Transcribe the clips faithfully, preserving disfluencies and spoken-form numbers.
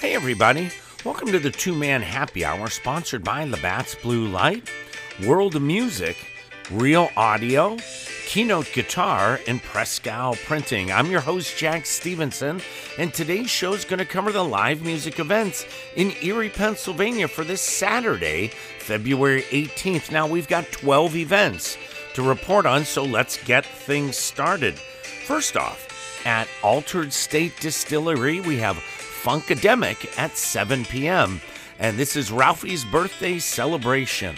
Hey everybody, welcome to the Two Man Happy Hour, sponsored by Labatt's Blue Light, World of Music, Real Audio, Keynote Guitar, and Prescal Printing. I'm your host, Jack Stevenson, and today's show is going to cover the live music events in Erie, Pennsylvania for this Saturday, February eighteenth. Now, we've got twelve events to report on, so let's get things started. First off, at Altered State Distillery, we have Funkademic at seven p.m., and this is Ralphie's birthday celebration.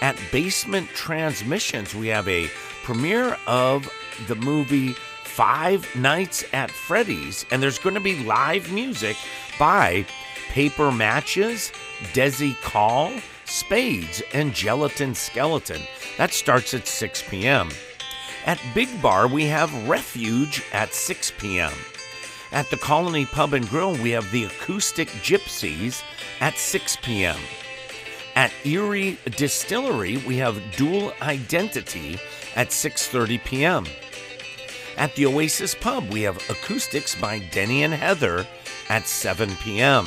At Basement Transmissions, we have a premiere of the movie Five Nights at Freddy's, and there's going to be live music by Paper Matches, Desi Call, Spades, and Gelatin Skeleton. That starts at six p.m. At Big Bar, we have Refuge at six p.m. At the Colony Pub and Grill, we have the Acoustic Gypsies at six p.m. At Erie Distillery, we have Dual Identity at six thirty p.m. At the Oasis Pub, we have Acoustics by Denny and Heather at seven p.m.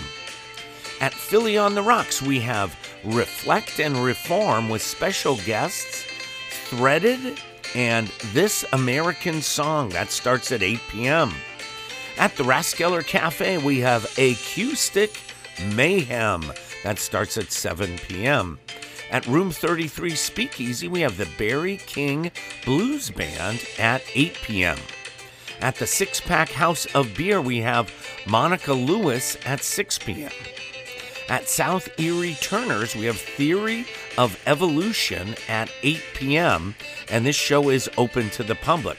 At Philly on the Rocks, we have Reflect and Reform with special guests Threaded and This American Song. That starts at eight p.m. At the Raskeller Cafe, we have Acoustic Mayhem. That starts at seven p.m. At Room thirty-three Speakeasy, we have the Barry King Blues Band at eight p.m. At the Six Pack House of Beer, we have Monica Lewis at six p.m. At South Erie Turner's, we have Theory of Evolution at eight p.m., and this show is open to the public.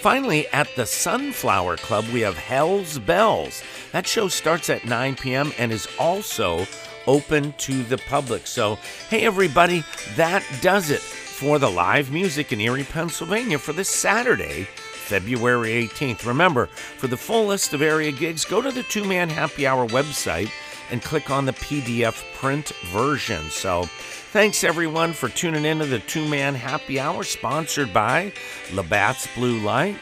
Finally, at the Sunflower Club, we have Hell's Bells. That show starts at nine p.m. and is also open to the public. So, hey everybody, that does it for the live music in Erie, Pennsylvania for this Saturday, February eighteenth. Remember, for the full list of area gigs, go to the Two Man Happy Hour website and click on the P D F print version. So, thanks everyone for tuning in to the Two Man Happy Hour, sponsored by Labatt's Blue Light,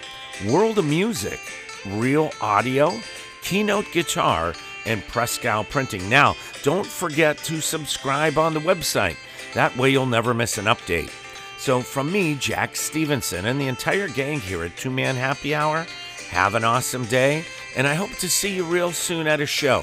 World of Music, Real Audio, Keynote Guitar, and Prescal Printing. Now, don't forget to subscribe on the website. That way you'll never miss an update. So from me, Jack Stevenson, and the entire gang here at Two Man Happy Hour, have an awesome day, and I hope to see you real soon at a show.